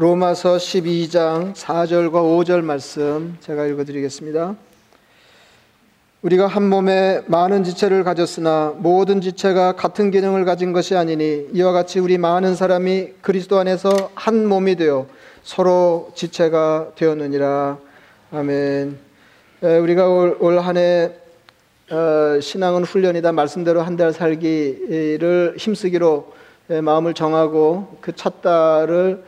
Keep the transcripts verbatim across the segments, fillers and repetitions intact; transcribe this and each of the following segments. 로마서 십이 장 사 절과 오 절 말씀 제가 읽어드리겠습니다. 우리가 한 몸에 많은 지체를 가졌으나 모든 지체가 같은 기능을 가진 것이 아니니, 이와 같이 우리 많은 사람이 그리스도 안에서 한 몸이 되어 서로 지체가 되었느니라. 아멘. 우리가 올 한 해 신앙은 훈련이다 말씀대로 한 달 살기를 힘쓰기로 마음을 정하고, 그 찾다를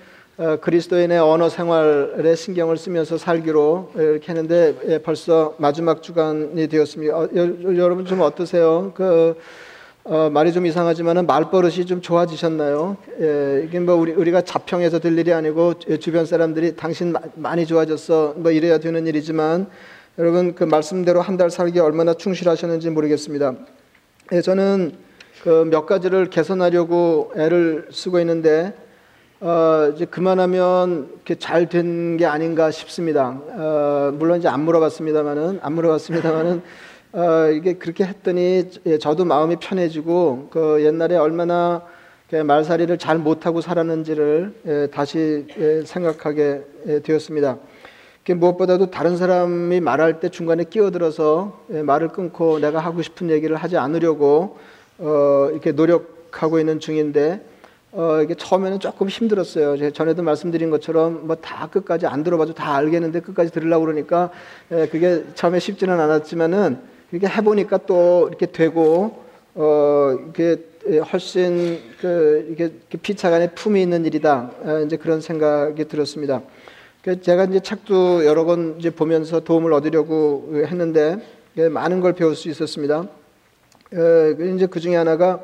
그리스도인의 언어 생활에 신경을 쓰면서 살기로 이렇게 했는데 벌써 마지막 주간이 되었습니다. 어, 여러분 좀 어떠세요? 그 어, 말이 좀 이상하지만은 말버릇이 좀 좋아지셨나요? 예, 이게 뭐 우리 우리가 자평해서 될 일이 아니고 주변 사람들이 당신 많이 좋아졌어 뭐 이래야 되는 일이지만, 여러분 그 말씀대로 한 달 살기 얼마나 충실하셨는지 모르겠습니다. 예, 저는 그 몇 가지를 개선하려고 애를 쓰고 있는데, 어, 이제 그만하면 이렇게 잘 된 게 아닌가 싶습니다. 어, 물론 이제 안 물어봤습니다만은, 안 물어봤습니다만은, 어, 이게 그렇게 했더니 예, 저도 마음이 편해지고, 그 옛날에 얼마나 말살이를 잘 못하고 살았는지를 예, 다시 예, 생각하게 예, 되었습니다. 그게 무엇보다도 다른 사람이 말할 때 중간에 끼어들어서 예, 말을 끊고 내가 하고 싶은 얘기를 하지 않으려고 어, 이렇게 노력하고 있는 중인데, 어, 이게 처음에는 조금 힘들었어요. 제가 전에도 말씀드린 것처럼 뭐 다 끝까지 안 들어봐도 다 알겠는데 끝까지 들으려고 그러니까 에, 그게 처음에 쉽지는 않았지만은 이렇게 해보니까 또 이렇게 되고, 어, 이게 훨씬 그 이게 피차간에 품이 있는 일이다. 에, 이제 그런 생각이 들었습니다. 제가 이제 책도 여러 권 이제 보면서 도움을 얻으려고 했는데 많은 걸 배울 수 있었습니다. 에, 이제 그 중에 하나가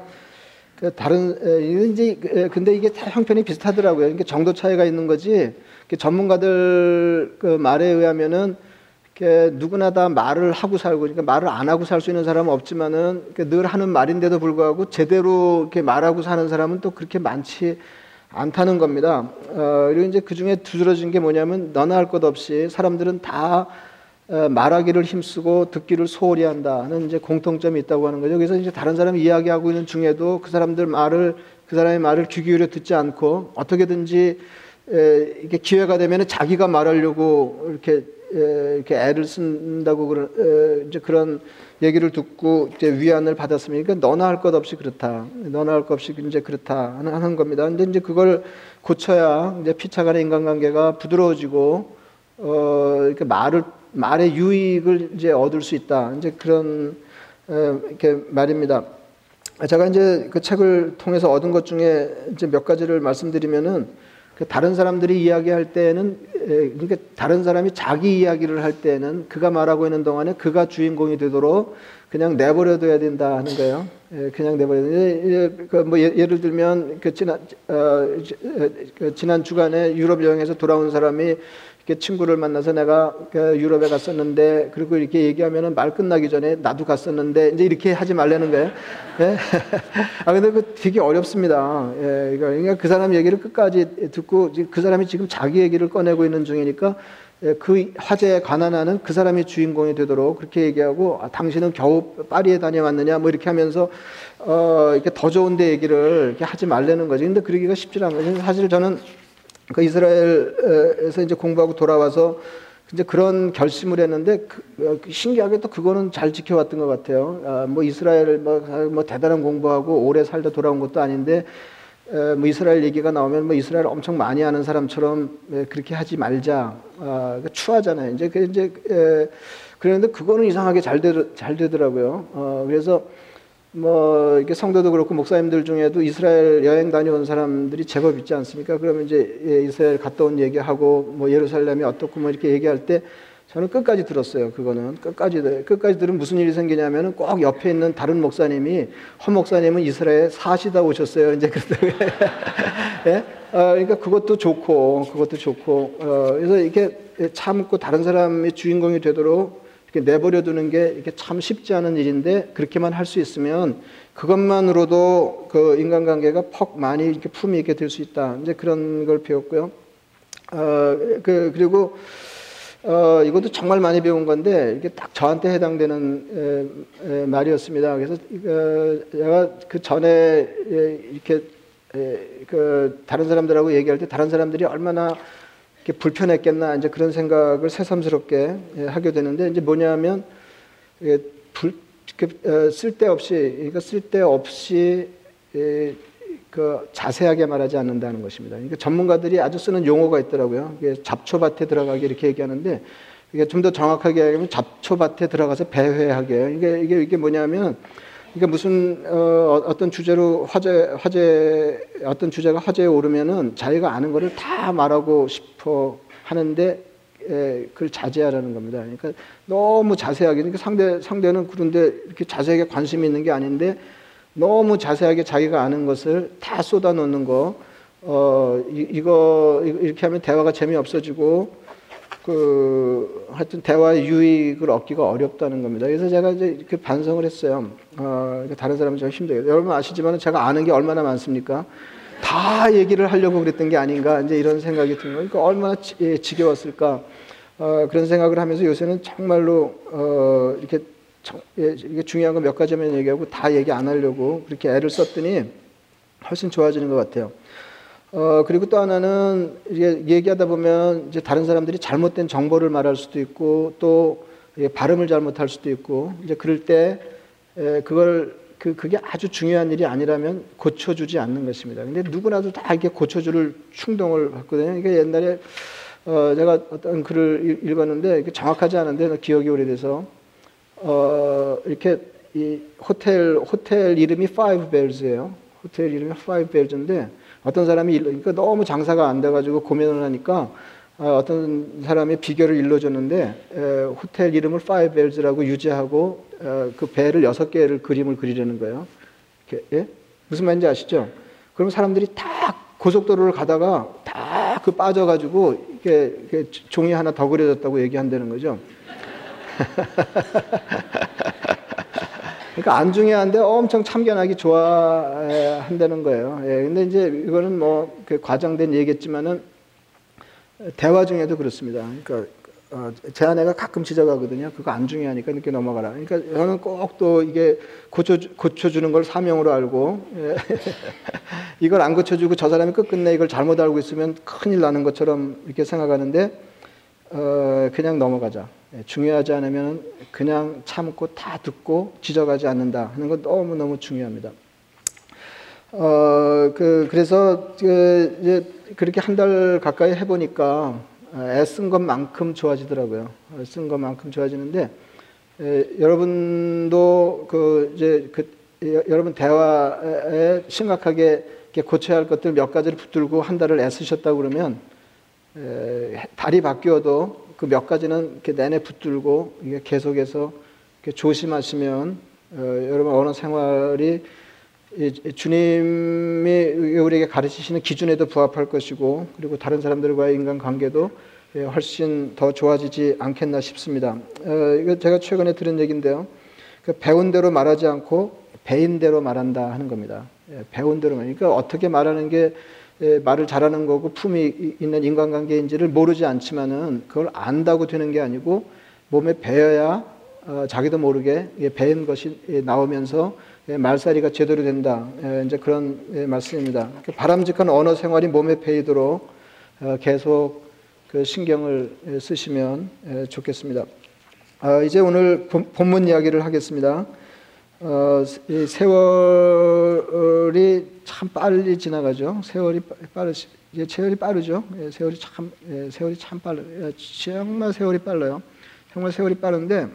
그 다른 이제 근데 이게 다 형편이 비슷하더라고요. 이게 정도 차이가 있는 거지. 전문가들 그 말에 의하면은 이렇게 누구나 다 말을 하고 살고, 그러니까 말을 안 하고 살 수 있는 사람은 없지만은 늘 하는 말인데도 불구하고 제대로 이렇게 말하고 사는 사람은 또 그렇게 많지 않다는 겁니다. 어, 그리고 이제 그 중에 두드러진 게 뭐냐면, 너나 할 것 없이 사람들은 다 말하기를 힘쓰고 듣기를 소홀히 한다는 이제 공통점이 있다고 하는 거죠. 그래서 이제 다른 사람이 이야기하고 있는 중에도 그 사람들 말을 그 사람의 말을 귀 기울여 듣지 않고 어떻게든지 에, 이게 기회가 되면은 자기가 말하려고 이렇게 에, 이렇게 애를 쓴다고 그런 에, 이제 그런 얘기를 듣고 이제 위안을 받았습니다. 그러니까 너나 할 것 없이 그렇다, 너나 할 것 없이 이제 그렇다 하는, 하는 겁니다. 근데 이제 그걸 고쳐야 이제 피차간의 인간관계가 부드러워지고 어, 이렇게 말을 말의 유익을 이제 얻을 수 있다. 이제 그런 에, 이렇게 말입니다. 제가 이제 그 책을 통해서 얻은 것 중에 이제 몇 가지를 말씀드리면은, 다른 사람들이 이야기할 때에는 에, 그러니까 다른 사람이 자기 이야기를 할 때에는 그가 말하고 있는 동안에 그가 주인공이 되도록 그냥 내버려둬야 된다 하는 거예요. 에, 그냥 내버려둬야. 뭐 예를 들면 그 지난 어, 그 지난 주간에 유럽 여행에서 돌아온 사람이 친구를 만나서 내가 유럽에 갔었는데, 그리고 이렇게 얘기하면은 말 끝나기 전에 나도 갔었는데 이제 이렇게 하지 말라는 거예요. 예? 아 근데 그 되게 어렵습니다. 예, 그러니까 그 사람 얘기를 끝까지 듣고, 그 사람이 지금 자기 얘기를 꺼내고 있는 중이니까 예, 그 화제에 관한하는 그 사람이 주인공이 되도록 그렇게 얘기하고, 아, 당신은 겨우 파리에 다녀왔느냐 뭐 이렇게 하면서 어, 이렇게 더 좋은데 얘기를 이렇게 하지 말라는 거지. 근데 그러기가 쉽지 않아요. 사실 저는 그 이스라엘에서 이제 공부하고 돌아와서 이제 그런 결심을 했는데, 그, 신기하게 또 그거는 잘 지켜왔던 것 같아요. 아, 뭐 이스라엘 뭐, 뭐 대단한 공부하고 오래 살다 돌아온 것도 아닌데, 에, 뭐 이스라엘 얘기가 나오면 뭐 이스라엘 엄청 많이 아는 사람처럼 에, 그렇게 하지 말자. 아, 추하잖아요. 이제 그 이제 에, 그랬는데 그거는 이상하게 잘 되, 잘 되더라고요. 어, 그래서 뭐 이렇게 성도도 그렇고 목사님들 중에도 이스라엘 여행 다녀온 사람들이 제법 있지 않습니까? 그러면 이제 예, 이스라엘 갔다 온 얘기하고 뭐 예루살렘이 어떻고 뭐 이렇게 얘기할 때 저는 끝까지 들었어요. 그거는 끝까지 끝까지 들으면 무슨 일이 생기냐면은 꼭 옆에 있는 다른 목사님이, 헌 목사님은 이스라엘 사시다 오셨어요. 이제 그때 예? 어, 그러니까 그것도 좋고 그것도 좋고 어, 그래서 이렇게 참고 다른 사람의 주인공이 되도록 내버려두는 게 이렇게 참 쉽지 않은 일인데, 그렇게만 할 수 있으면 그것만으로도 그 인간관계가 퍽 많이 이렇게 품이 있게 될 수 있다. 이제 그런 걸 배웠고요. 어, 그, 그리고 어, 이것도 정말 많이 배운 건데 이게 딱 저한테 해당되는 에, 에, 말이었습니다. 그래서 에, 제가 그 전에 에, 이렇게 그 다른 사람들하고 얘기할 때 다른 사람들이 얼마나 이렇게 불편했겠나 이제 그런 생각을 새삼스럽게 하게 되는데, 이제 뭐냐면 불, 쓸데없이 그러니까 쓸데없이 그 자세하게 말하지 않는다는 것입니다. 그러니까 전문가들이 아주 쓰는 용어가 있더라고요. 잡초밭에 들어가게 이렇게 얘기하는데, 이게 좀 더 정확하게 얘기하면 잡초밭에 들어가서 배회하게. 이게 이게 이게 뭐냐면, 그러니까 무슨 어, 어떤 주제로 화제 화제 어떤 주제가 화제에 오르면은 자기가 아는 거를 다 말하고 싶어 하는데 에, 그걸 자제하라는 겁니다. 그러니까 너무 자세하게, 그러니까 상대 상대는 그런데 이렇게 자세하게 관심이 있는 게 아닌데 너무 자세하게 자기가 아는 것을 다 쏟아 놓는 거, 어 이, 이거 이렇게 하면 대화가 재미 없어지고. 그 하여튼 대화의 유익을 얻기가 어렵다는 겁니다. 그래서 제가 이제 이렇게 반성을 했어요. 어, 다른 사람은 좀 힘들겠어요. 여러분 아시지만 제가 아는 게 얼마나 많습니까? 다 얘기를 하려고 그랬던 게 아닌가 이제 이런 생각이 드는 거니까 얼마나 지, 예, 지겨웠을까 어, 그런 생각을 하면서 요새는 정말로 어, 이렇게, 정, 예, 이렇게 중요한 거 몇 가지만 얘기하고 다 얘기 안 하려고 그렇게 애를 썼더니 훨씬 좋아지는 것 같아요. 어, 그리고 또 하나는 이제 얘기하다 보면 이제 다른 사람들이 잘못된 정보를 말할 수도 있고 또 발음을 잘못할 수도 있고, 이제 그럴 때 에, 그걸 그 그게 아주 중요한 일이 아니라면 고쳐주지 않는 것입니다. 근데 누구나도 다 이렇게 고쳐줄 충동을 받거든요. 이게 옛날에 어, 제가 어떤 글을 읽었는데 이게 정확하지 않은데 기억이 오래돼서 어, 이렇게 이 호텔 호텔 이름이 Five Bells예요. 호텔 이름이 Five Bells인데. 어떤 사람이 일러니까 너무 장사가 안 돼가지고 고민을 하니까 어떤 사람이 비결을 일러줬는데 호텔 이름을 Five Bells라고 유지하고 그 배를 여섯 개를 그림을 그리려는 거예요. 이렇게, 예? 무슨 말인지 아시죠? 그럼 사람들이 다 고속도로를 가다가 다 그 빠져가지고 이렇게, 이렇게 종이 하나 더 그려졌다고 얘기한다는 거죠. 그러니까 안 중요한데 엄청 참견하기 좋아한다는 거예요. 예, 근데 이제 이거는 뭐 그 과장된 얘기겠지만은 대화 중에도 그렇습니다. 그러니까 어, 제 아내가 가끔 지적하거든요. 그거 안 중요하니까 이렇게 넘어가라. 그러니까 저는 꼭 또 이게 고쳐 고쳐주는 걸 사명으로 알고 예. 이걸 안 고쳐주고 저 사람이 끝끝내 이걸 잘못 알고 있으면 큰일 나는 것처럼 이렇게 생각하는데 어, 그냥 넘어가자. 중요하지 않으면 그냥 참고 다 듣고 지적하지 않는다 하는 건 너무너무 중요합니다. 어, 그, 그래서, 그, 이제 그렇게 한 달 가까이 해보니까 애쓴 것만큼 좋아지더라고요. 애쓴 것만큼 좋아지는데, 에, 여러분도 그, 이제 그, 여, 여러분 대화에 심각하게 고쳐야 할 것들 몇 가지를 붙들고 한 달을 애쓰셨다고 그러면, 에, 달이 바뀌어도 그 몇 가지는 이렇게 내내 붙들고 이게 계속해서 이렇게 조심하시면 어, 여러분 언어 생활이 이, 주님이 우리에게 가르치시는 기준에도 부합할 것이고, 그리고 다른 사람들과의 인간관계도 예, 훨씬 더 좋아지지 않겠나 싶습니다. 어, 이거 제가 최근에 들은 얘기인데요. 그 배운 대로 말하지 않고 배인 대로 말한다 하는 겁니다. 예, 배운 대로 말하니까 그러니까 어떻게 말하는 게 예, 말을 잘하는 거고 품이 있는 인간관계인지를 모르지 않지만은 그걸 안다고 되는 게 아니고 몸에 배어야 어, 자기도 모르게 예, 배인 것이 예, 나오면서 예, 말살이가 제대로 된다. 예, 이제 그런 예, 말씀입니다. 바람직한 언어 생활이 몸에 배이도록 어, 계속 그 신경을 예, 쓰시면 예, 좋겠습니다. 어, 이제 오늘 본, 본문 이야기를 하겠습니다. 어, 이 세월이 참 빨리 지나가죠. 세월이 빠르시, 이제 세월이 빠르죠. 예, 세월이 참, 예, 세월이 참 빨라. 예, 정말 세월이 빨라요. 정말 세월이 빠른데,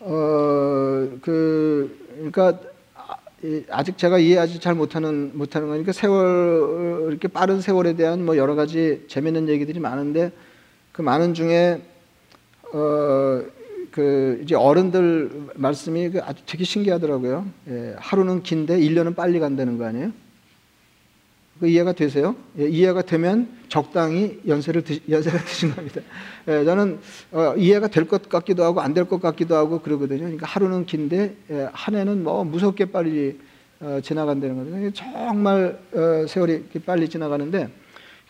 어, 그, 그러니까 아직 제가 이해하지 잘 못하는 못하는 거니까 세월 이렇게 빠른 세월에 대한 뭐 여러 가지 재밌는 얘기들이 많은데, 그 많은 중에 어. 그 이제 어른들 말씀이 아주 되게 신기하더라고요. 예, 하루는 긴데 일 년은 빨리 간다는 거 아니에요? 그 이해가 되세요? 예, 이해가 되면 적당히 연세를 드시, 연세가 드신 겁니다. 예, 저는 어, 이해가 될 것 같기도 하고 안 될 것 같기도 하고 그러거든요. 그러니까 하루는 긴데 예, 한 해는 뭐 무섭게 빨리 어, 지나간다는 거거든요. 정말 어, 세월이 빨리 지나가는데,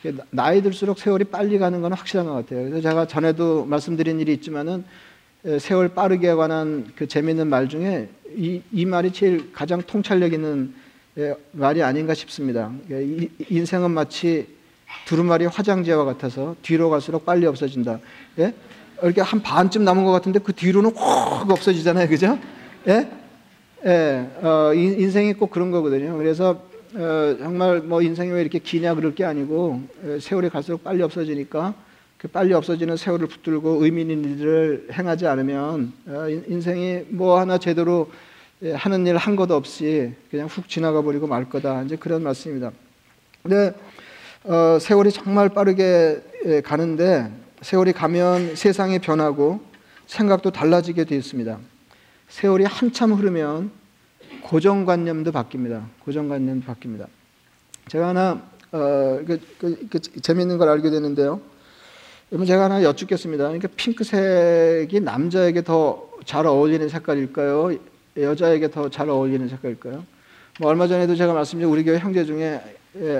예, 나이 들수록 세월이 빨리 가는 건 확실한 것 같아요. 그래서 제가 전에도 말씀드린 일이 있지만은. 세월 빠르게 관한 그 재미있는 말 중에 이, 이 말이 제일 가장 통찰력 있는 말이 아닌가 싶습니다. 인생은 마치 두루마리 화장지와 같아서 뒤로 갈수록 빨리 없어진다. 예? 이렇게 한 반쯤 남은 것 같은데 그 뒤로는 확 없어지잖아요, 그죠? 예? 예, 어, 인생이 꼭 그런 거거든요. 그래서 어, 정말 뭐 인생이 왜 이렇게 기냐 그럴 게 아니고 예, 세월이 갈수록 빨리 없어지니까 그 빨리 없어지는 세월을 붙들고 의미 있는 일을 행하지 않으면 어, 인생이 뭐 하나 제대로 예, 하는 일 한 것도 없이 그냥 훅 지나가 버리고 말 거다. 이제 그런 말씀입니다. 근데 어, 세월이 정말 빠르게 예, 가는데 세월이 가면 세상이 변하고 생각도 달라지게 되어 있습니다. 세월이 한참 흐르면 고정관념도 바뀝니다. 고정관념도 바뀝니다. 제가 하나 어, 그, 그, 그, 재미있는 걸 알게 됐는데요. 여러분 제가 하나 여쭙겠습니다. 그러니까 핑크색이 남자에게 더 잘 어울리는 색깔일까요? 여자에게 더 잘 어울리는 색깔일까요? 뭐 얼마 전에도 제가 말씀드린 우리 교회 형제 중에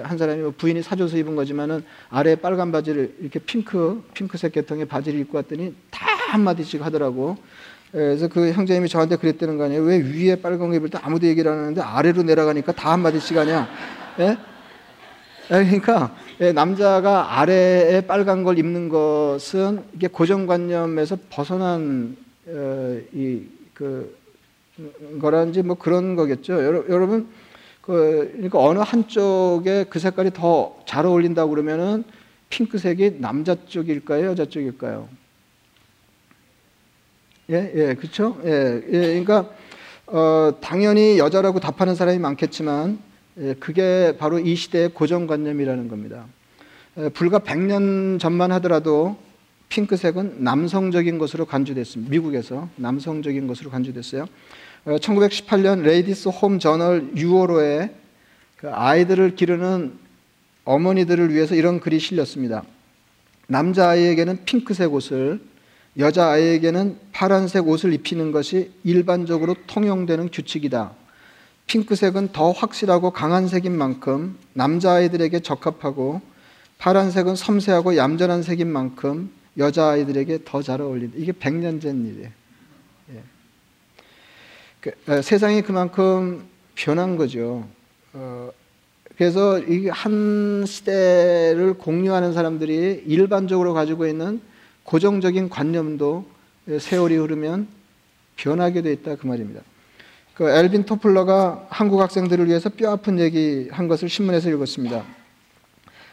한 사람이 부인이 사줘서 입은 거지만은 아래에 빨간 바지를 이렇게 핑크 핑크색 계통의 바지를 입고 왔더니 다 한마디씩 하더라고. 그래서 그 형제님이 저한테 그랬다는 거 아니에요? 왜 위에 빨간 거 입을 때 아무도 얘기를 안 하는데 아래로 내려가니까 다 한마디씩 하냐? 예? 그러니까 남자가 아래에 빨간 걸 입는 것은 이게 고정관념에서 벗어난 이 그 거라든지 뭐 그런 거겠죠. 여러분, 그 그러니까 어느 한쪽에 그 색깔이 더 잘 어울린다고 그러면은 핑크색이 남자 쪽일까요, 여자 쪽일까요? 예, 예, 그렇죠. 예, 예, 그러니까 어, 당연히 여자라고 답하는 사람이 많겠지만 예, 그게 바로 이 시대의 고정관념이라는 겁니다. 예, 불과 백 년 전만 하더라도 핑크색은 남성적인 것으로 간주됐습니다. 미국에서 남성적인 것으로 간주됐어요. 천구백십팔 년 레이디스 홈 저널 유월호에 그 아이들을 기르는 어머니들을 위해서 이런 글이 실렸습니다. 남자아이에게는 핑크색 옷을, 여자아이에게는 파란색 옷을 입히는 것이 일반적으로 통용되는 규칙이다. 핑크색은 더 확실하고 강한 색인 만큼 남자아이들에게 적합하고 파란색은 섬세하고 얌전한 색인 만큼 여자아이들에게 더 잘 어울린다. 이게 백 년 전 일이에요. 예. 그, 에, 세상이 그만큼 변한 거죠. 어, 그래서 이 한 시대를 공유하는 사람들이 일반적으로 가지고 있는 고정적인 관념도 세월이 흐르면 변하게 돼 있다 그 말입니다. 그 엘빈 토플러가 한국 학생들을 위해서 뼈아픈 얘기 한 것을 신문에서 읽었습니다.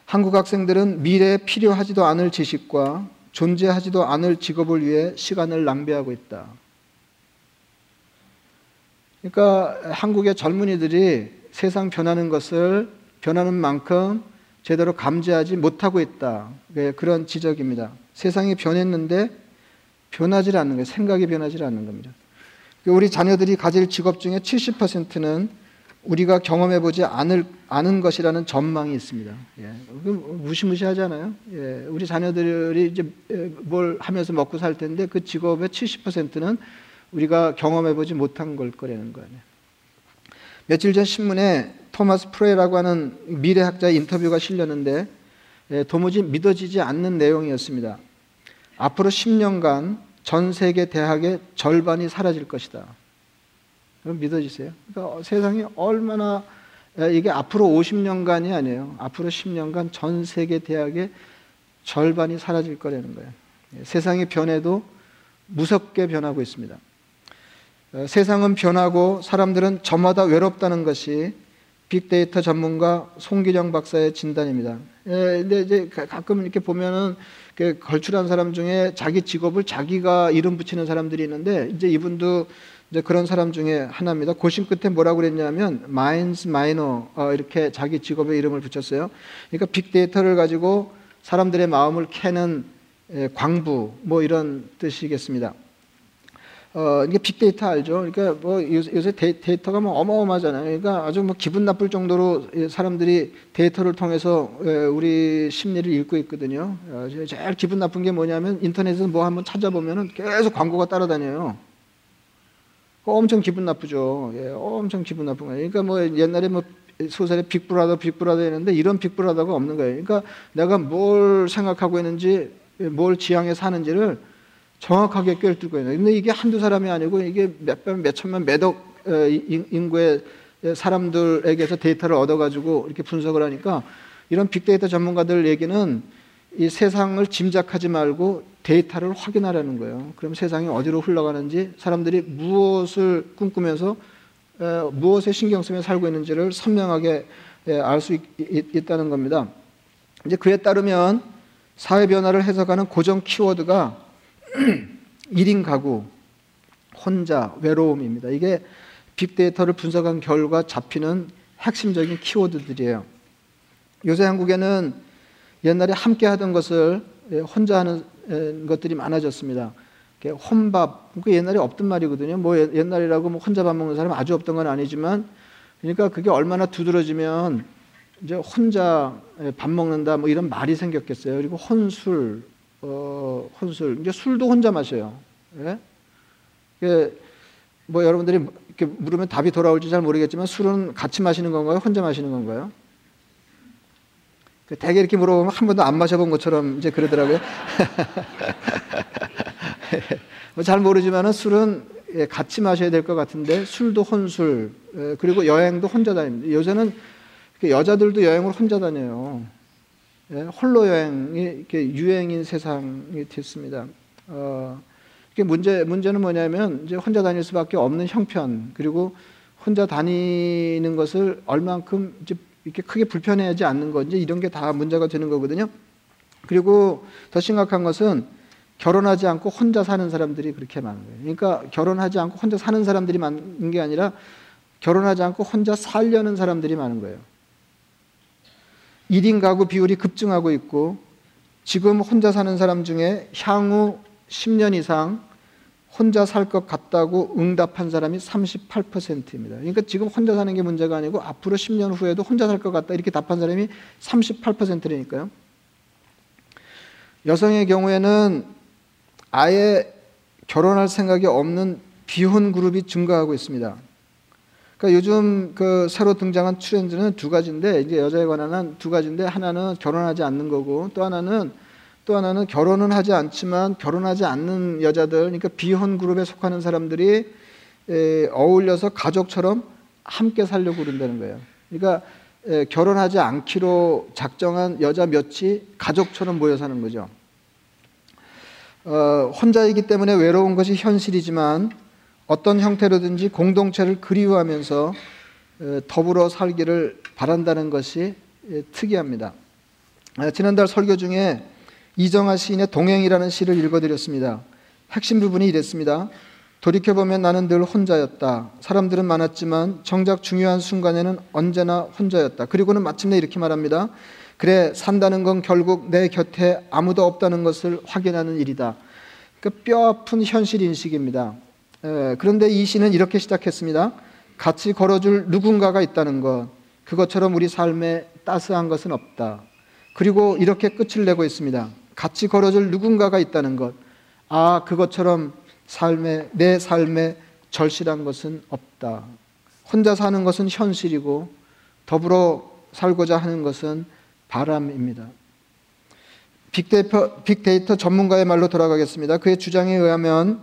한국 학생들은 미래에 필요하지도 않을 지식과 존재하지도 않을 직업을 위해 시간을 낭비하고 있다. 그러니까 한국의 젊은이들이 세상 변하는 것을 변하는 만큼 제대로 감지하지 못하고 있다. 그런 지적입니다. 세상이 변했는데 변하지 않는 거예요. 생각이 변하지 않는 겁니다. 우리 자녀들이 가질 직업 중에 칠십 퍼센트는 우리가 경험해보지 않을, 않은 것이라는 전망이 있습니다. 예. 무시무시하잖아요. 예. 우리 자녀들이 이제 뭘 하면서 먹고 살 텐데 그 직업의 칠십 퍼센트는 우리가 경험해보지 못한 걸 거라는 거 아니에요. 며칠 전 신문에 토마스 프레라고 하는 미래학자의 인터뷰가 실렸는데 예, 도무지 믿어지지 않는 내용이었습니다. 앞으로 십 년간 전 세계 대학의 절반이 사라질 것이다. 그럼 믿어지세요? 그러니까 세상이 얼마나 이게 앞으로 오십 년간이 아니에요. 앞으로 십 년간 전 세계 대학의 절반이 사라질 거라는 거예요. 세상이 변해도 무섭게 변하고 있습니다. 세상은 변하고 사람들은 저마다 외롭다는 것이 빅데이터 전문가 송기정 박사의 진단입니다. 그런데 예, 이제 가끔 이렇게 보면은 걸출한 사람 중에 자기 직업을 자기가 이름 붙이는 사람들이 있는데 이제 이분도 이제 그런 사람 중에 하나입니다. 고심 끝에 뭐라고 그랬냐면 마인스 마이너 어, 이렇게 자기 직업에 이름을 붙였어요. 그러니까 빅데이터를 가지고 사람들의 마음을 캐는 예, 광부 뭐 이런 뜻이겠습니다. 어, 이게 빅데이터 알죠? 그러니까 뭐 요새 데이터가 뭐 어마어마하잖아요. 그러니까 아주 뭐 기분 나쁠 정도로 사람들이 데이터를 통해서 우리 심리를 읽고 있거든요. 제일 기분 나쁜 게 뭐냐면 인터넷에서 뭐 한번 찾아보면은 계속 광고가 따라다녀요. 엄청 기분 나쁘죠. 예, 엄청 기분 나쁜 거예요. 그러니까 뭐 옛날에 뭐 소설에 빅브라더, 빅브라더 했는데 이런 빅브라더가 없는 거예요. 그러니까 내가 뭘 생각하고 있는지, 뭘 지향해 사는지를 정확하게 꿰뚫고 있는. 근데 이게 한두 사람이 아니고 이게 몇백, 몇천만, 몇억 인구의 사람들에게서 데이터를 얻어가지고 이렇게 분석을 하니까 이런 빅데이터 전문가들 얘기는 이 세상을 짐작하지 말고 데이터를 확인하라는 거예요. 그럼 세상이 어디로 흘러가는지, 사람들이 무엇을 꿈꾸면서 에, 무엇에 신경 쓰며 살고 있는지를 선명하게 알 수 있다는 겁니다. 이제 그에 따르면 사회 변화를 해석하는 고정 키워드가 일인 가구, 혼자, 외로움입니다. 이게 빅데이터를 분석한 결과 잡히는 핵심적인 키워드들이에요. 요새 한국에는 옛날에 함께 하던 것을 혼자 하는 것들이 많아졌습니다. 혼밥, 그게 옛날에 없던 말이거든요. 뭐 옛날이라고 뭐 혼자 밥 먹는 사람 아주 없던 건 아니지만, 그러니까 그게 얼마나 두드러지면 이제 혼자 밥 먹는다 뭐 이런 말이 생겼겠어요. 그리고 혼술, 어, 혼술, 이제 술도 혼자 마셔요. 예? 예, 뭐 여러분들이 이렇게 물으면 답이 돌아올지 잘 모르겠지만, 술은 같이 마시는 건가요? 혼자 마시는 건가요? 되게 이렇게 물어보면 한 번도 안 마셔본 것처럼 이제 그러더라고요. 잘 모르지만 술은 같이 마셔야 될 것 같은데, 술도 혼술, 그리고 여행도 혼자 다닙니다. 요새는 여자들도 여행을 혼자 다녀요. 홀로 여행이 이렇게 유행인 세상이 됐습니다. 어, 이게 문제, 문제는 뭐냐면 이제 혼자 다닐 수밖에 없는 형편, 그리고 혼자 다니는 것을 얼만큼 이제 이렇게 크게 불편해하지 않는 건지, 이런 게 다 문제가 되는 거거든요. 그리고 더 심각한 것은 결혼하지 않고 혼자 사는 사람들이 그렇게 많은 거예요. 그러니까 결혼하지 않고 혼자 사는 사람들이 많은 게 아니라 결혼하지 않고 혼자 살려는 사람들이 많은 거예요. 일인 가구 비율이 급증하고 있고, 지금 혼자 사는 사람 중에 향후 십 년 이상 혼자 살 것 같다고 응답한 사람이 삼십팔 퍼센트입니다. 그러니까 지금 혼자 사는 게 문제가 아니고 앞으로 십 년 후에도 혼자 살 것 같다 이렇게 답한 사람이 삼십팔 퍼센트라니까요. 여성의 경우에는 아예 결혼할 생각이 없는 비혼 그룹이 증가하고 있습니다. 그러니까 요즘 그 새로 등장한 트렌드는 두 가지인데, 이제 여자에 관한 한 두 가지인데, 하나는 결혼하지 않는 거고, 또 하나는 또 하나는 결혼은 하지 않지만 결혼하지 않는 여자들, 그러니까 비혼 그룹에 속하는 사람들이 에, 어울려서 가족처럼 함께 살려고 그런다는 거예요. 그러니까 에, 결혼하지 않기로 작정한 여자 몇이 가족처럼 모여 사는 거죠. 어, 혼자이기 때문에 외로운 것이 현실이지만 어떤 형태로든지 공동체를 그리워하면서 에, 더불어 살기를 바란다는 것이 에, 특이합니다. 에, 지난달 설교 중에 이정아 시인의 동행이라는 시를 읽어드렸습니다. 핵심 부분이 이랬습니다. 돌이켜보면 나는 늘 혼자였다. 사람들은 많았지만 정작 중요한 순간에는 언제나 혼자였다. 그리고는 마침내 이렇게 말합니다. 그래, 산다는 건 결국 내 곁에 아무도 없다는 것을 확인하는 일이다. 그러니까 뼈아픈 현실 인식입니다. 에, 그런데 이 시는 이렇게 시작했습니다. 같이 걸어줄 누군가가 있다는 것, 그것처럼 우리 삶에 따스한 것은 없다. 그리고 이렇게 끝을 내고 있습니다. 같이 걸어줄 누군가가 있다는 것, 아, 그것처럼 삶에, 내 삶에 절실한 것은 없다. 혼자 사는 것은 현실이고 더불어 살고자 하는 것은 바람입니다. 빅데이터, 빅데이터 전문가의 말로 돌아가겠습니다. 그의 주장에 의하면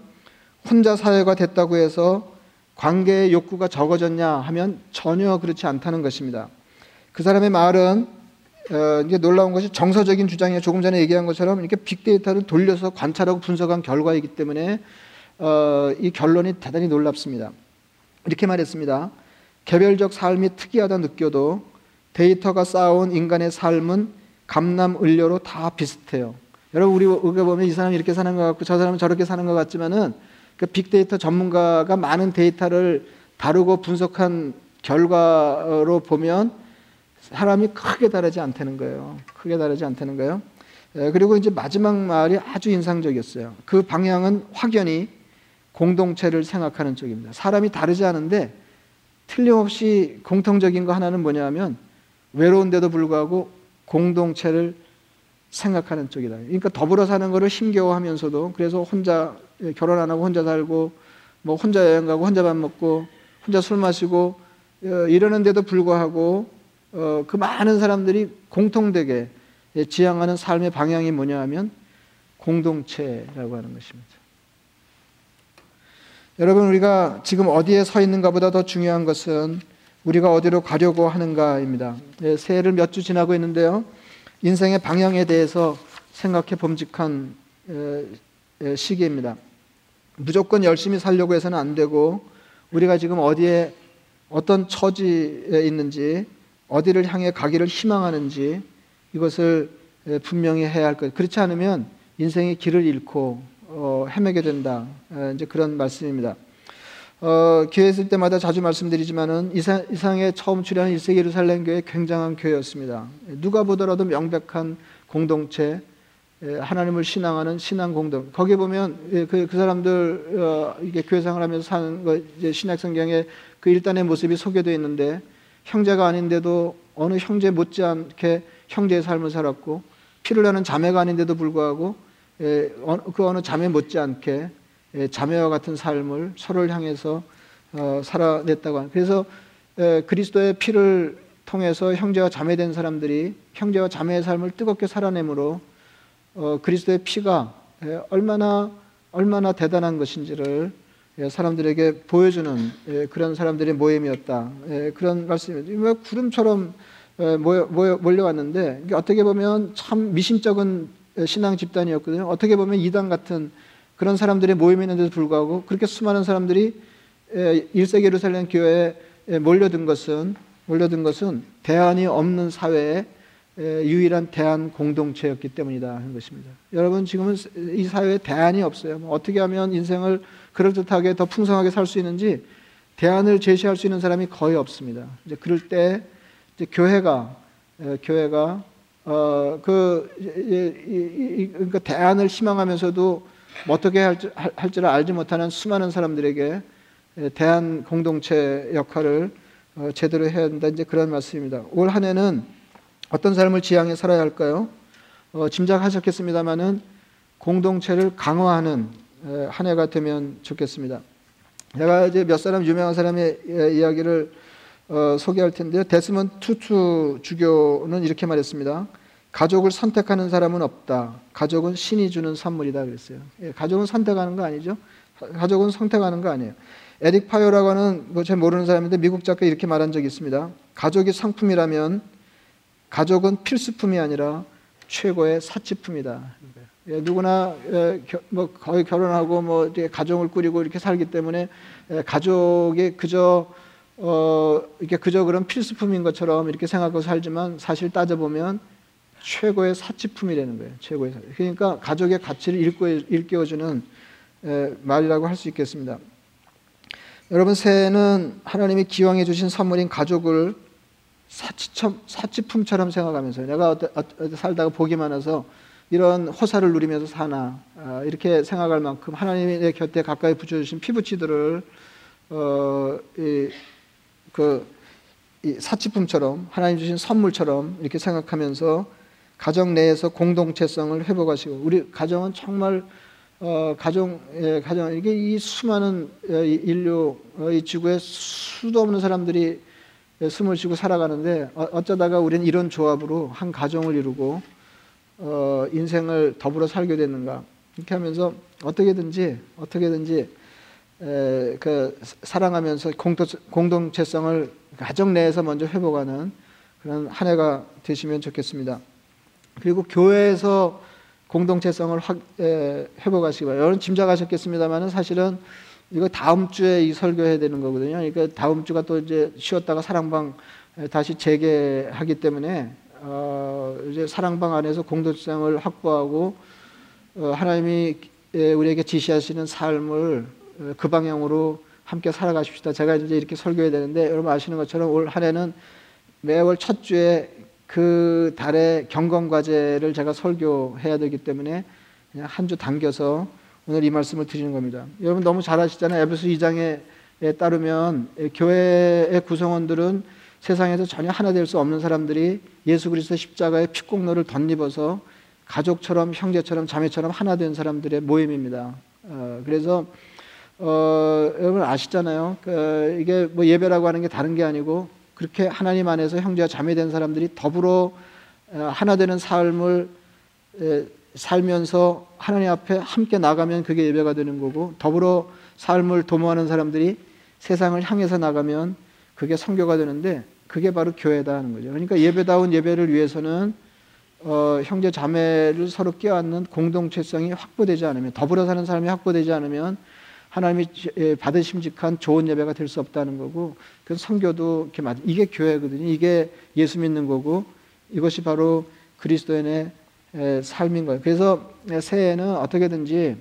혼자 사회가 됐다고 해서 관계의 욕구가 적어졌냐 하면 전혀 그렇지 않다는 것입니다. 그 사람의 말은 어, 이제 놀라운 것이 정서적인 주장에 조금 전에 얘기한 것처럼 이렇게 빅데이터를 돌려서 관찰하고 분석한 결과이기 때문에 어, 이 결론이 대단히 놀랍습니다. 이렇게 말했습니다. 개별적 삶이 특이하다 느껴도 데이터가 쌓아온 인간의 삶은 감남을려로 다 비슷해요. 여러분, 우리 우리가 보면 이 사람이 이렇게 사는 것 같고 저 사람은 저렇게 사는 것 같지만은, 그 빅데이터 전문가가 많은 데이터를 다루고 분석한 결과로 보면 사람이 크게 다르지 않다는 거예요. 크게 다르지 않다는 거예요. 에, 그리고 이제 마지막 말이 아주 인상적이었어요. 그 방향은 확연히 공동체를 생각하는 쪽입니다. 사람이 다르지 않은데 틀림없이 공통적인 거 하나는 뭐냐면 외로운데도 불구하고 공동체를 생각하는 쪽이다. 그러니까 더불어 사는 거를 힘겨워하면서도, 그래서 혼자 결혼 안 하고 혼자 살고, 뭐 혼자 여행 가고 혼자 밥 먹고 혼자 술 마시고 어, 이러는데도 불구하고 어, 그 많은 사람들이 공통되게 지향하는 삶의 방향이 뭐냐 하면 공동체라고 하는 것입니다. 여러분, 우리가 지금 어디에 서 있는가 보다 더 중요한 것은 우리가 어디로 가려고 하는가입니다. 네, 새해를 몇 주 지나고 있는데요. 인생의 방향에 대해서 생각해 봄직한 에, 에, 시기입니다. 무조건 열심히 살려고 해서는 안 되고 우리가 지금 어디에 어떤 처지에 있는지 어디를 향해 가기를 희망하는지 이것을 에, 분명히 해야 할 것. 그렇지 않으면 인생의 길을 잃고 어, 헤매게 된다. 에, 이제 그런 말씀입니다. 어, 기회 있을 때마다 자주 말씀드리지만은 이사, 이상에 처음 출연한 일 세기 예루살렘 교회 굉장한 교회였습니다. 누가 보더라도 명백한 공동체, 하나님을 신앙하는 신앙 공동. 거기 보면 그, 그 사람들 어, 이게 교회생활 하면서 사는 거, 이제 신약성경에 그 일단의 모습이 소개되어 있는데 형제가 아닌데도 어느 형제 못지않게 형제의 삶을 살았고 피를 나는 자매가 아닌데도 불구하고 에, 어, 그 어느 자매 못지않게 자매와 같은 삶을 서로를 향해서 어, 살아냈다고 하는. 그래서 에, 그리스도의 피를 통해서 형제와 자매된 사람들이 형제와 자매의 삶을 뜨겁게 살아내므로 어, 그리스도의 피가 에, 얼마나 얼마나 대단한 것인지를 에, 사람들에게 보여주는 에, 그런 사람들의 모임이었다. 에, 그런 말씀입니다. 구름처럼 에, 모여, 모여, 몰려왔는데 어떻게 보면 참 미심쩍은 에, 신앙 집단이었거든요. 어떻게 보면 이단 같은 그런 사람들의 모임이 있는데도 불구하고 그렇게 수많은 사람들이 일 세기 예루살렘 교회에 몰려든 것은, 몰려든 것은 대안이 없는 사회의 유일한 대안 공동체였기 때문이다 하는 것입니다. 여러분 지금은 이 사회에 대안이 없어요. 어떻게 하면 인생을 그럴듯하게 더 풍성하게 살 수 있는지 대안을 제시할 수 있는 사람이 거의 없습니다. 이제 그럴 때 이제 교회가, 교회가 어, 그, 이, 이, 이, 그러니까 대안을 희망하면서도 어떻게 할지, 할지를 알지 못하는 수많은 사람들에게 대한 공동체 역할을 제대로 해야 한다. 이제 그런 말씀입니다. 올 한 해는 어떤 삶을 지향해 살아야 할까요? 어, 짐작하셨겠습니다만은 공동체를 강화하는 한 해가 되면 좋겠습니다. 제가 이제 몇 사람 유명한 사람의 이야기를 어, 소개할 텐데요. 데스몬 투투 주교는 이렇게 말했습니다. 가족을 선택하는 사람은 없다. 가족은 신이 주는 선물이다 그랬어요. 예, 가족은 선택하는 거 아니죠? 가족은 선택하는 거 아니에요. 에릭 파요라고 하는 뭐 제 모르는 사람인데 미국 작가 이렇게 말한 적이 있습니다. 가족이 상품이라면 가족은 필수품이 아니라 최고의 사치품이다. 예, 누구나 예, 겨, 뭐 거의 결혼하고 뭐 이렇게 가정을 꾸리고 이렇게 살기 때문에 예, 가족이 그저 어, 이렇게 그저 그런 필수품인 것처럼 이렇게 생각하고 살지만 사실 따져 보면 최고의 사치품이라는 거예요. 최고의 사치. 그러니까 가족의 가치를 일깨워주는 말이라고 할 수 있겠습니다. 여러분 새해는 하나님이 기왕해 주신 선물인 가족을 사치처럼, 사치품처럼 생각하면서 내가 어때, 어때 살다가 복이 많아서 이런 호사를 누리면서 사나 아, 이렇게 생각할 만큼 하나님이 내 곁에 가까이 붙여주신 피부치들을 어, 이, 그, 이 사치품처럼 하나님 주신 선물처럼 이렇게 생각하면서 가정 내에서 공동체성을 회복하시고 우리 가정은 정말 어, 가정 예, 가정 이게 이 수많은 예, 인류 어, 이 지구에 수도 없는 사람들이 예, 숨을 쉬고 살아가는데 어, 어쩌다가 우리는 이런 조합으로 한 가정을 이루고 어, 인생을 더불어 살게 됐는가 이렇게 하면서 어떻게든지 어떻게든지 에, 그 사랑하면서 공동, 공동체성을 가정 내에서 먼저 회복하는 그런 한 해가 되시면 좋겠습니다. 그리고 교회에서 공동체성을 확, 에, 회복하시기 바랍니다. 여러분 짐작하셨겠습니다만은 사실은 이거 다음 주에 이 설교해야 되는 거거든요. 그러니까 다음 주가 또 이제 쉬었다가 사랑방 다시 재개하기 때문에 어, 이제 사랑방 안에서 공동체성을 확보하고 어, 하나님이 에, 우리에게 지시하시는 삶을 에, 그 방향으로 함께 살아가십시다. 제가 이제 이렇게 설교해야 되는데 여러분 아시는 것처럼 올 한 해는 매월 첫 주에 그 달의 경건과제를 제가 설교해야 되기 때문에 그냥 한 주 당겨서 오늘 이 말씀을 드리는 겁니다. 여러분 너무 잘 아시잖아요. 에베소 이 장에 따르면 교회의 구성원들은 세상에서 전혀 하나 될 수 없는 사람들이 예수 그리스도 십자가의 피곡노를 덧입어서 가족처럼 형제처럼 자매처럼 하나 된 사람들의 모임입니다. 그래서 어, 여러분 아시잖아요. 이게 뭐 예배라고 하는 게 다른 게 아니고 그렇게 하나님 안에서 형제와 자매된 사람들이 더불어 하나 되는 삶을 살면서 하나님 앞에 함께 나가면 그게 예배가 되는 거고 더불어 삶을 도모하는 사람들이 세상을 향해서 나가면 그게 선교가 되는데 그게 바로 교회다 하는 거죠. 그러니까 예배다운 예배를 위해서는 어, 형제 자매를 서로 껴안는 공동체성이 확보되지 않으면, 더불어 사는 삶이 확보되지 않으면 하나님이 받으심직한 좋은 예배가 될 수 없다는 거고, 그 선교도 이렇게 맞, 이게 교회거든요. 이게 예수 믿는 거고, 이것이 바로 그리스도인의 삶인 거예요. 그래서 새해에는 어떻게든지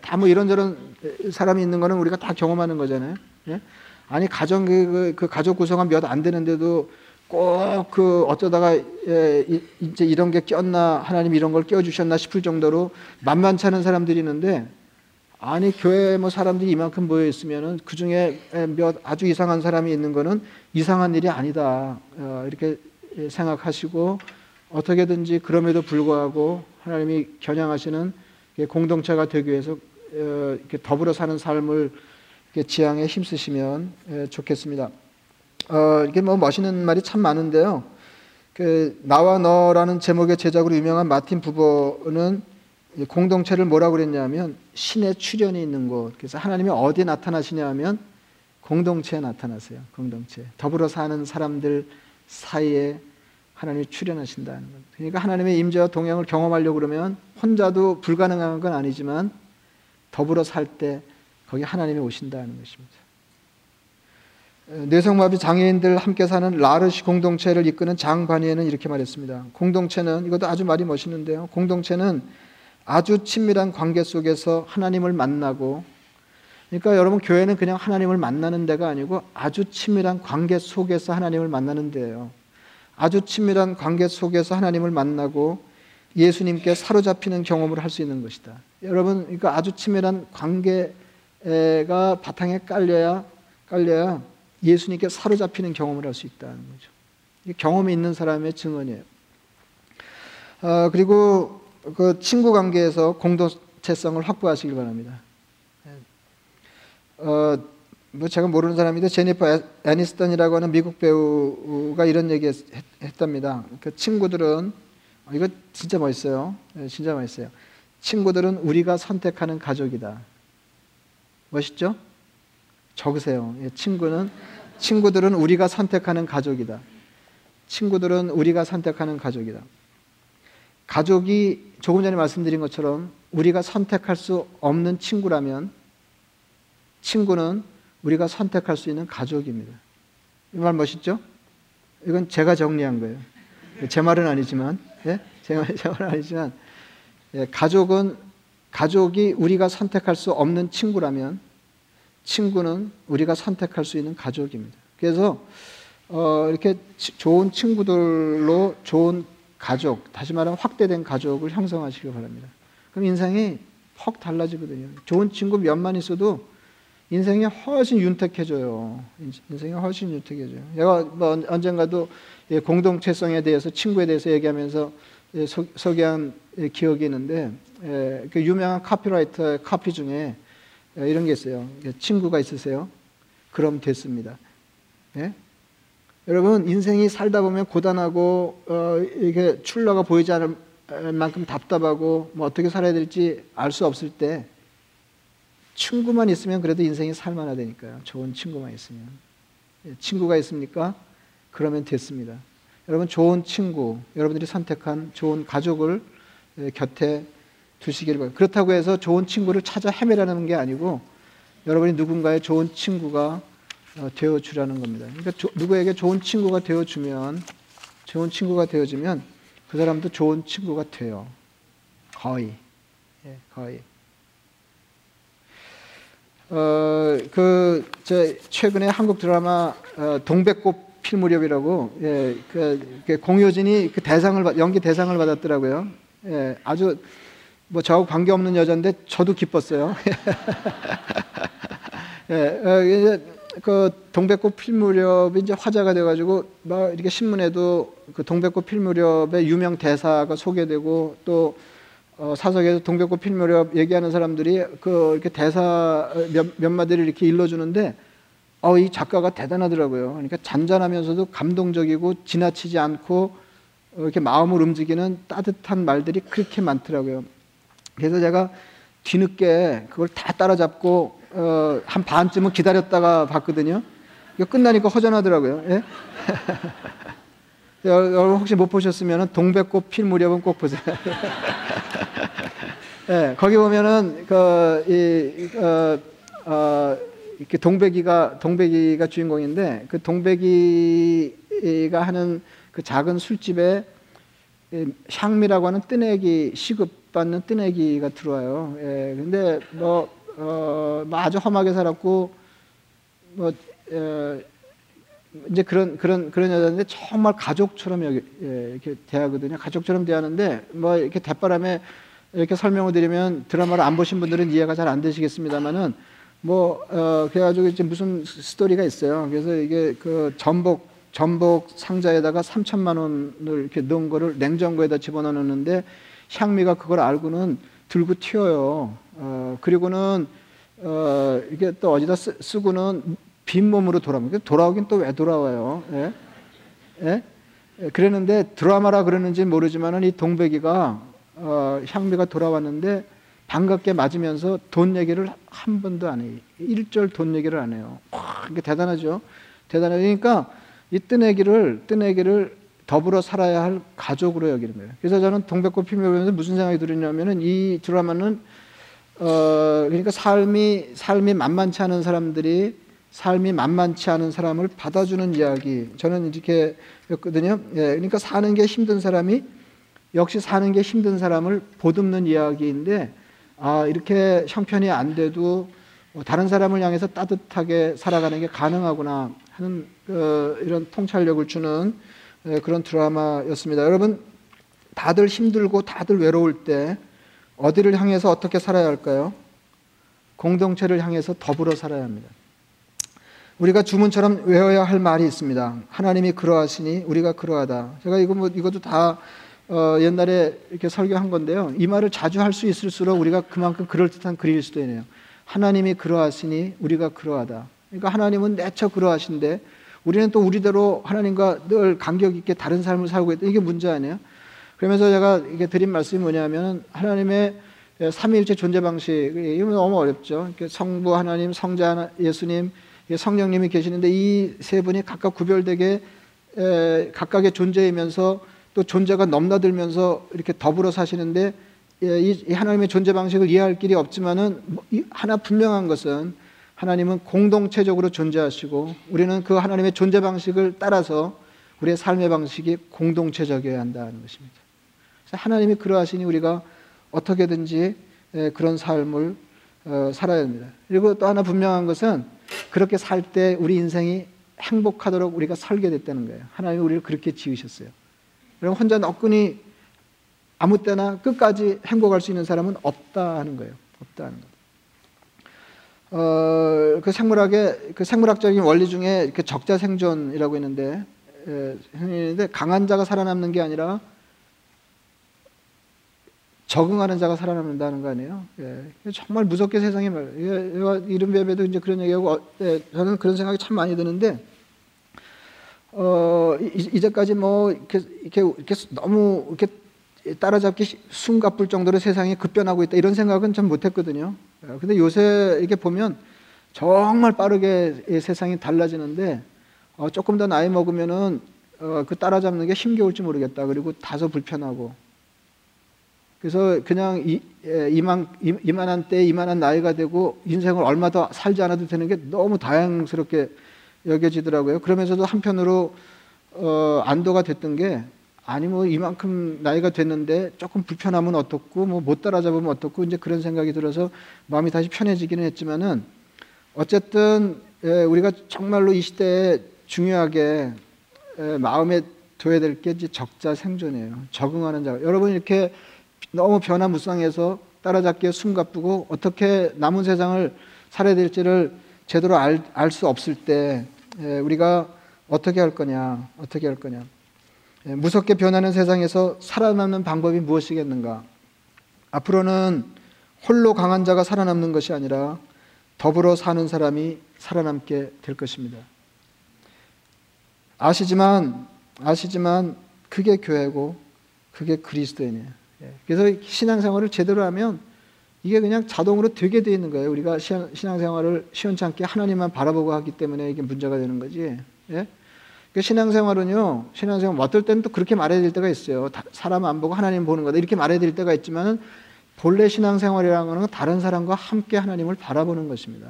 다 뭐 이런저런 사람이 있는 거는 우리가 다 경험하는 거잖아요. 예? 아니 가정 그, 그 가족 구성원 몇 안 되는데도 꼭 그 어쩌다가 예, 이제 이런 게 꼈나, 하나님 이런 걸 껴주셨나 싶을 정도로 만만치 않은 사람들이 있는데, 아니 교회 뭐 사람들이 이만큼 모여 있으면은 그 중에 몇 아주 이상한 사람이 있는 거는 이상한 일이 아니다, 어, 이렇게 생각하시고 어떻게든지 그럼에도 불구하고 하나님이 겨냥하시는 공동체가 되기 위해서 어, 이렇게 더불어 사는 삶을 지향에 힘쓰시면 좋겠습니다. 어, 이게 뭐 멋있는 말이 참 많은데요. 그 나와 너라는 제목의 제작으로 유명한 마틴 부버는 공동체를 뭐라고 그랬냐면 신의 출현이 있는 곳. 그래서 하나님이 어디에 나타나시냐면 공동체에 나타나세요. 공동체. 더불어 사는 사람들 사이에 하나님이 출현하신다는 거예요. 그러니까 하나님의 임재와 동행을 경험하려고 그러면 혼자도 불가능한 건 아니지만 더불어 살 때 거기 하나님이 오신다는 것입니다. 뇌성마비 장애인들 함께 사는 라르시 공동체를 이끄는 장반이에는 이렇게 말했습니다. 공동체는, 이것도 아주 말이 멋있는데요. 공동체는 아주 친밀한 관계 속에서 하나님을 만나고, 그러니까 여러분 교회는 그냥 하나님을 만나는 데가 아니고 아주 친밀한 관계 속에서 하나님을 만나는 데예요. 아주 친밀한 관계 속에서 하나님을 만나고 예수님께 사로잡히는 경험을 할 수 있는 것이다. 여러분, 그러니까 아주 친밀한 관계 애가 바탕에 깔려야, 깔려야 예수님께 사로잡히는 경험을 할 수 있다는 거죠. 경험이 있는 사람의 증언이에요. 어, 그리고 그 친구 관계에서 공동체성을 확보하시길 바랍니다. 어, 뭐 제가 모르는 사람인데 제니퍼 애니스턴이라고 하는 미국 배우가 이런 얘기 했, 했답니다. 그 친구들은, 이거 진짜 멋있어요. 진짜 멋있어요. 친구들은 우리가 선택하는 가족이다. 멋있죠? 적으세요. 친구는, 친구들은 우리가 선택하는 가족이다. 친구들은 우리가 선택하는 가족이다. 가족이 조금 전에 말씀드린 것처럼 우리가 선택할 수 없는 친구라면 친구는 우리가 선택할 수 있는 가족입니다. 이 말 멋있죠? 이건 제가 정리한 거예요. 제 말은 아니지만, 예? 제 말은 아니지만, 예, 가족은, 가족이 우리가 선택할 수 없는 친구라면 친구는 우리가 선택할 수 있는 가족입니다. 그래서 어, 이렇게 치, 좋은 친구들로 좋은 가족, 다시 말하면 확대된 가족을 형성하시길 바랍니다. 그럼 인생이 확 달라지거든요. 좋은 친구 몇만 있어도 인생이 훨씬 윤택해져요. 인생이 훨씬 윤택해져요. 내가 뭐 언젠가도 공동체성에 대해서, 친구에 대해서 얘기하면서 소, 소개한 기억이 있는데, 예, 그 유명한 카피라이터의 카피 중에 예, 이런 게 있어요. 예, 친구가 있으세요? 그럼 됐습니다. 예? 여러분, 인생이 살다 보면 고단하고 어, 이게 출로가 보이지 않을 만큼 답답하고 뭐 어떻게 살아야 될지 알 수 없을 때 친구만 있으면 그래도 인생이 살만하다니까요. 좋은 친구만 있으면. 예, 친구가 있습니까? 그러면 됐습니다. 여러분, 좋은 친구, 여러분들이 선택한 좋은 가족을 예, 곁에 두시길 바랍니다. 그렇다고 해서 좋은 친구를 찾아 헤매라는 게 아니고 여러분이 누군가의 좋은 친구가 되어주라는 겁니다. 그러니까 조, 누구에게 좋은 친구가 되어주면, 좋은 친구가 되어주면 그 사람도 좋은 친구가 돼요. 거의. 예, 거의. 어, 그, 저, 최근에 한국 드라마 어, 동백꽃 필 무렵이라고, 예, 그, 그 공효진이 그 대상을, 연기 대상을 받았더라고요. 예, 아주 뭐 저하고 관계없는 여자인데 저도 기뻤어요. 예, 어, 이제 그 동백꽃 필 무렵이 이제 화제가 돼가지고 막 이렇게 신문에도 그 동백꽃 필 무렵의 유명 대사가 소개되고, 또 어, 사석에서 동백꽃 필 무렵 얘기하는 사람들이 그 이렇게 대사 몇, 몇 마디를 이렇게 일러주는데, 어, 이 작가가 대단하더라고요. 그러니까 잔잔하면서도 감동적이고 지나치지 않고 어, 이렇게 마음을 움직이는 따뜻한 말들이 그렇게 많더라고요. 그래서 제가 뒤늦게 그걸 다 따라잡고 어, 한 반쯤은 기다렸다가 봤거든요. 이거 끝나니까 허전하더라고요. 예? 여러분 혹시 못 보셨으면 동백꽃 필 무렵은 꼭 보세요. 예, 거기 보면은 그, 이, 어, 어, 이렇게 동백이가 동백이가 주인공인데, 그 동백이가 하는 그 작은 술집에 향미라고 하는 뜨내기, 시급받는 뜨내기가 들어와요. 예, 근데 뭐 어, 아주 험하게 살았고 뭐 에, 이제 그런 그런 그런 여자인데 정말 가족처럼 여기, 예, 이렇게 대하거든요. 가족처럼 대하는데 뭐 이렇게 대바람에 이렇게 설명을 드리면 드라마를 안 보신 분들은 이해가 잘 안 되시겠습니다만은 뭐 어, 그래가지고 이제 무슨 스토리가 있어요. 그래서 이게 그 전복 전복 상자에다가 삼천만 원을 이렇게 넣은 거를 냉장고에다 집어넣는데 향미가 그걸 알고는 들고 튀어요. 어, 그리고는 어, 이게 또 어디다 쓰, 쓰고는 빈몸으로 돌아옵니다. 돌아오긴 또 왜 돌아와요? 예? 예? 예? 그랬는데 드라마라 그러는지 모르지만은 이 동백이가 어, 향미가 돌아왔는데 반갑게 맞으면서 돈 얘기를 한 번도 안 해요. 일절 돈 얘기를 안 해요. 와, 이게 대단하죠? 대단하니까 이 뜨내기를, 뜨내기를 더불어 살아야 할 가족으로 여기는 거예요. 그래서 저는 동백꽃 필 무렵을 보면서 무슨 생각이 들었냐면은 이 드라마는 어, 그러니까 삶이, 삶이 만만치 않은 사람들이 삶이 만만치 않은 사람을 받아주는 이야기. 저는 이렇게 했거든요. 예, 그러니까 사는 게 힘든 사람이 역시 사는 게 힘든 사람을 보듬는 이야기인데, 아, 이렇게 형편이 안 돼도 다른 사람을 향해서 따뜻하게 살아가는 게 가능하구나 하는 어, 이런 통찰력을 주는 예, 그런 드라마였습니다. 여러분, 다들 힘들고 다들 외로울 때 어디를 향해서 어떻게 살아야 할까요? 공동체를 향해서 더불어 살아야 합니다. 우리가 주문처럼 외워야 할 말이 있습니다. 하나님이 그러하시니 우리가 그러하다. 제가 이거 뭐 이것도 다 어, 옛날에 이렇게 설교한 건데요. 이 말을 자주 할 수 있을수록 우리가 그만큼 그럴듯한 그리스도이네요. 하나님이 그러하시니 우리가 그러하다. 그러니까 하나님은 내처 그러하신데 우리는 또 우리대로 하나님과 늘 간격 있게 다른 삶을 살고 있다. 이게 문제 아니에요? 그러면서 제가 이게 드린 말씀이 뭐냐면 하나님의 삼위일체 존재 방식. 이건 너무 어렵죠. 성부 하나님, 성자 예수님, 성령님이 계시는데 이 세 분이 각각 구별되게 에, 각각의 존재이면서 또 존재가 넘나들면서 이렇게 더불어 사시는데 예, 이 하나님의 존재 방식을 이해할 길이 없지만은 하나 분명한 것은 하나님은 공동체적으로 존재하시고 우리는 그 하나님의 존재 방식을 따라서 우리의 삶의 방식이 공동체적이어야 한다는 것입니다. 그래서 하나님이 그러하시니 우리가 어떻게든지 그런 삶을 살아야 합니다. 그리고 또 하나 분명한 것은 그렇게 살 때 우리 인생이 행복하도록 우리가 설계됐다는 거예요. 하나님이 우리를 그렇게 지으셨어요. 여러분 혼자 너끈히 아무 때나 끝까지 행복할 수 있는 사람은 없다 하는 거예요. 없다 하는 거예요. 어, 그 생물학의 그 생물학적인 원리 중에 이렇게 적자 생존이라고 있는데, 예, 있는데 강한 자가 살아남는 게 아니라 적응하는 자가 살아남는다는 거 아니에요? 예, 정말 무섭게 세상이 말. 예, 이른배에도 이제 그런 얘기하고, 어, 예, 저는 그런 생각이 참 많이 드는데, 어, 이, 이제까지 뭐 이렇게, 이렇게 이렇게 너무 이렇게 따라잡기 숨가쁠 정도로 세상이 급변하고 있다 이런 생각은 참 못했거든요. 근데 요새 이렇게 보면 정말 빠르게 세상이 달라지는데 어, 조금 더 나이 먹으면은 어, 그 따라잡는 게 힘겨울지 모르겠다. 그리고 다소 불편하고. 그래서 그냥 이, 예, 이만, 이, 이만한 때에 이만한 나이가 되고 인생을 얼마 더 살지 않아도 되는 게 너무 다양스럽게 여겨지더라고요. 그러면서도 한편으로 어, 안도가 됐던 게 아니 뭐 이만큼 나이가 됐는데 조금 불편하면 어떻고 뭐 못 따라잡으면 어떻고 이제 그런 생각이 들어서 마음이 다시 편해지기는 했지만은 어쨌든 예, 우리가 정말로 이 시대에 중요하게 예, 마음에 둬야 될 게 이제 적자 생존이에요. 적응하는 자. 여러분 이렇게 너무 변화무쌍해서 따라잡기에 숨가쁘고 어떻게 남은 세상을 살아야 될지를 제대로 알, 알 수 없을 때 예, 우리가 어떻게 할 거냐, 어떻게 할 거냐. 무섭게 변하는 세상에서 살아남는 방법이 무엇이겠는가? 앞으로는 홀로 강한 자가 살아남는 것이 아니라 더불어 사는 사람이 살아남게 될 것입니다. 아시지만, 아시지만 그게 교회고 그게 그리스도인이에요. 그래서 신앙생활을 제대로 하면 이게 그냥 자동으로 되게 돼 있는 거예요. 우리가 신앙생활을 시원찮게 하나님만 바라보고 하기 때문에 이게 문제가 되는 거지. 예? 그 신앙생활은요, 신앙생활 왔을 때는 또 그렇게 말해야 될 때가 있어요. 사람 안 보고 하나님 보는 거다 이렇게 말해야 될 때가 있지만은 본래 신앙생활이라는 것은 다른 사람과 함께 하나님을 바라보는 것입니다.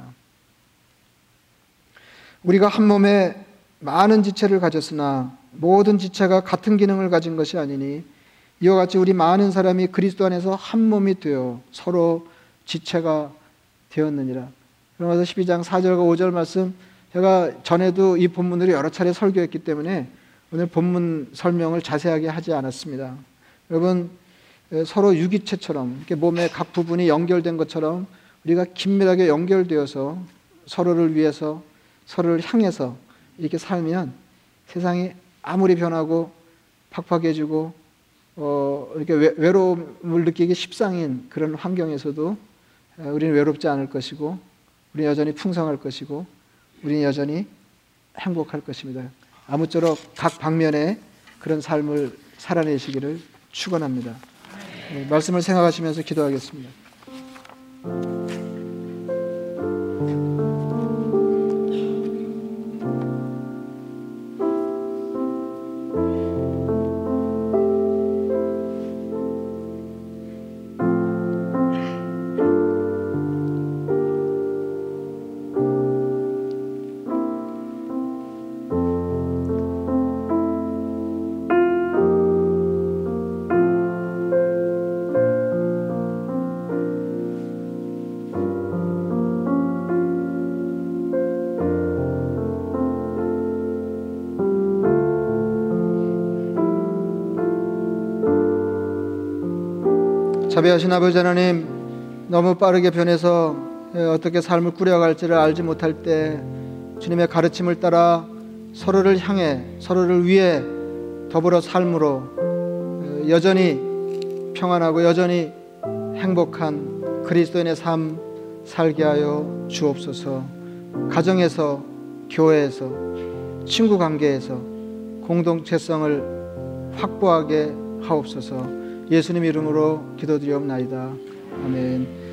우리가 한 몸에 많은 지체를 가졌으나 모든 지체가 같은 기능을 가진 것이 아니니 이와 같이 우리 많은 사람이 그리스도 안에서 한 몸이 되어 서로 지체가 되었느니라. 로마서 십이 장 사 절과 오 절 말씀, 제가 전에도 이 본문을 여러 차례 설교했기 때문에 오늘 본문 설명을 자세하게 하지 않았습니다. 여러분, 서로 유기체처럼 이렇게 몸의 각 부분이 연결된 것처럼 우리가 긴밀하게 연결되어서 서로를 위해서 서로를 향해서 이렇게 살면 세상이 아무리 변하고 팍팍해지고 어, 이렇게 외로움을 느끼기 십상인 그런 환경에서도 우리는 외롭지 않을 것이고 우리는 여전히 풍성할 것이고 우리는 여전히 행복할 것입니다. 아무쪼록 각 방면에 그런 삶을 살아내시기를 축원합니다. 네, 말씀을 생각하시면서 기도하겠습니다. 자비하신 아버지 하나님, 너무 빠르게 변해서 어떻게 삶을 꾸려갈지를 알지 못할 때 주님의 가르침을 따라 서로를 향해 서로를 위해 더불어 삶으로 여전히 평안하고 여전히 행복한 그리스도인의 삶 살게 하여 주옵소서. 가정에서, 교회에서, 친구 관계에서 공동체성을 확보하게 하옵소서. 예수님 이름으로 기도드리옵나이다. 아멘.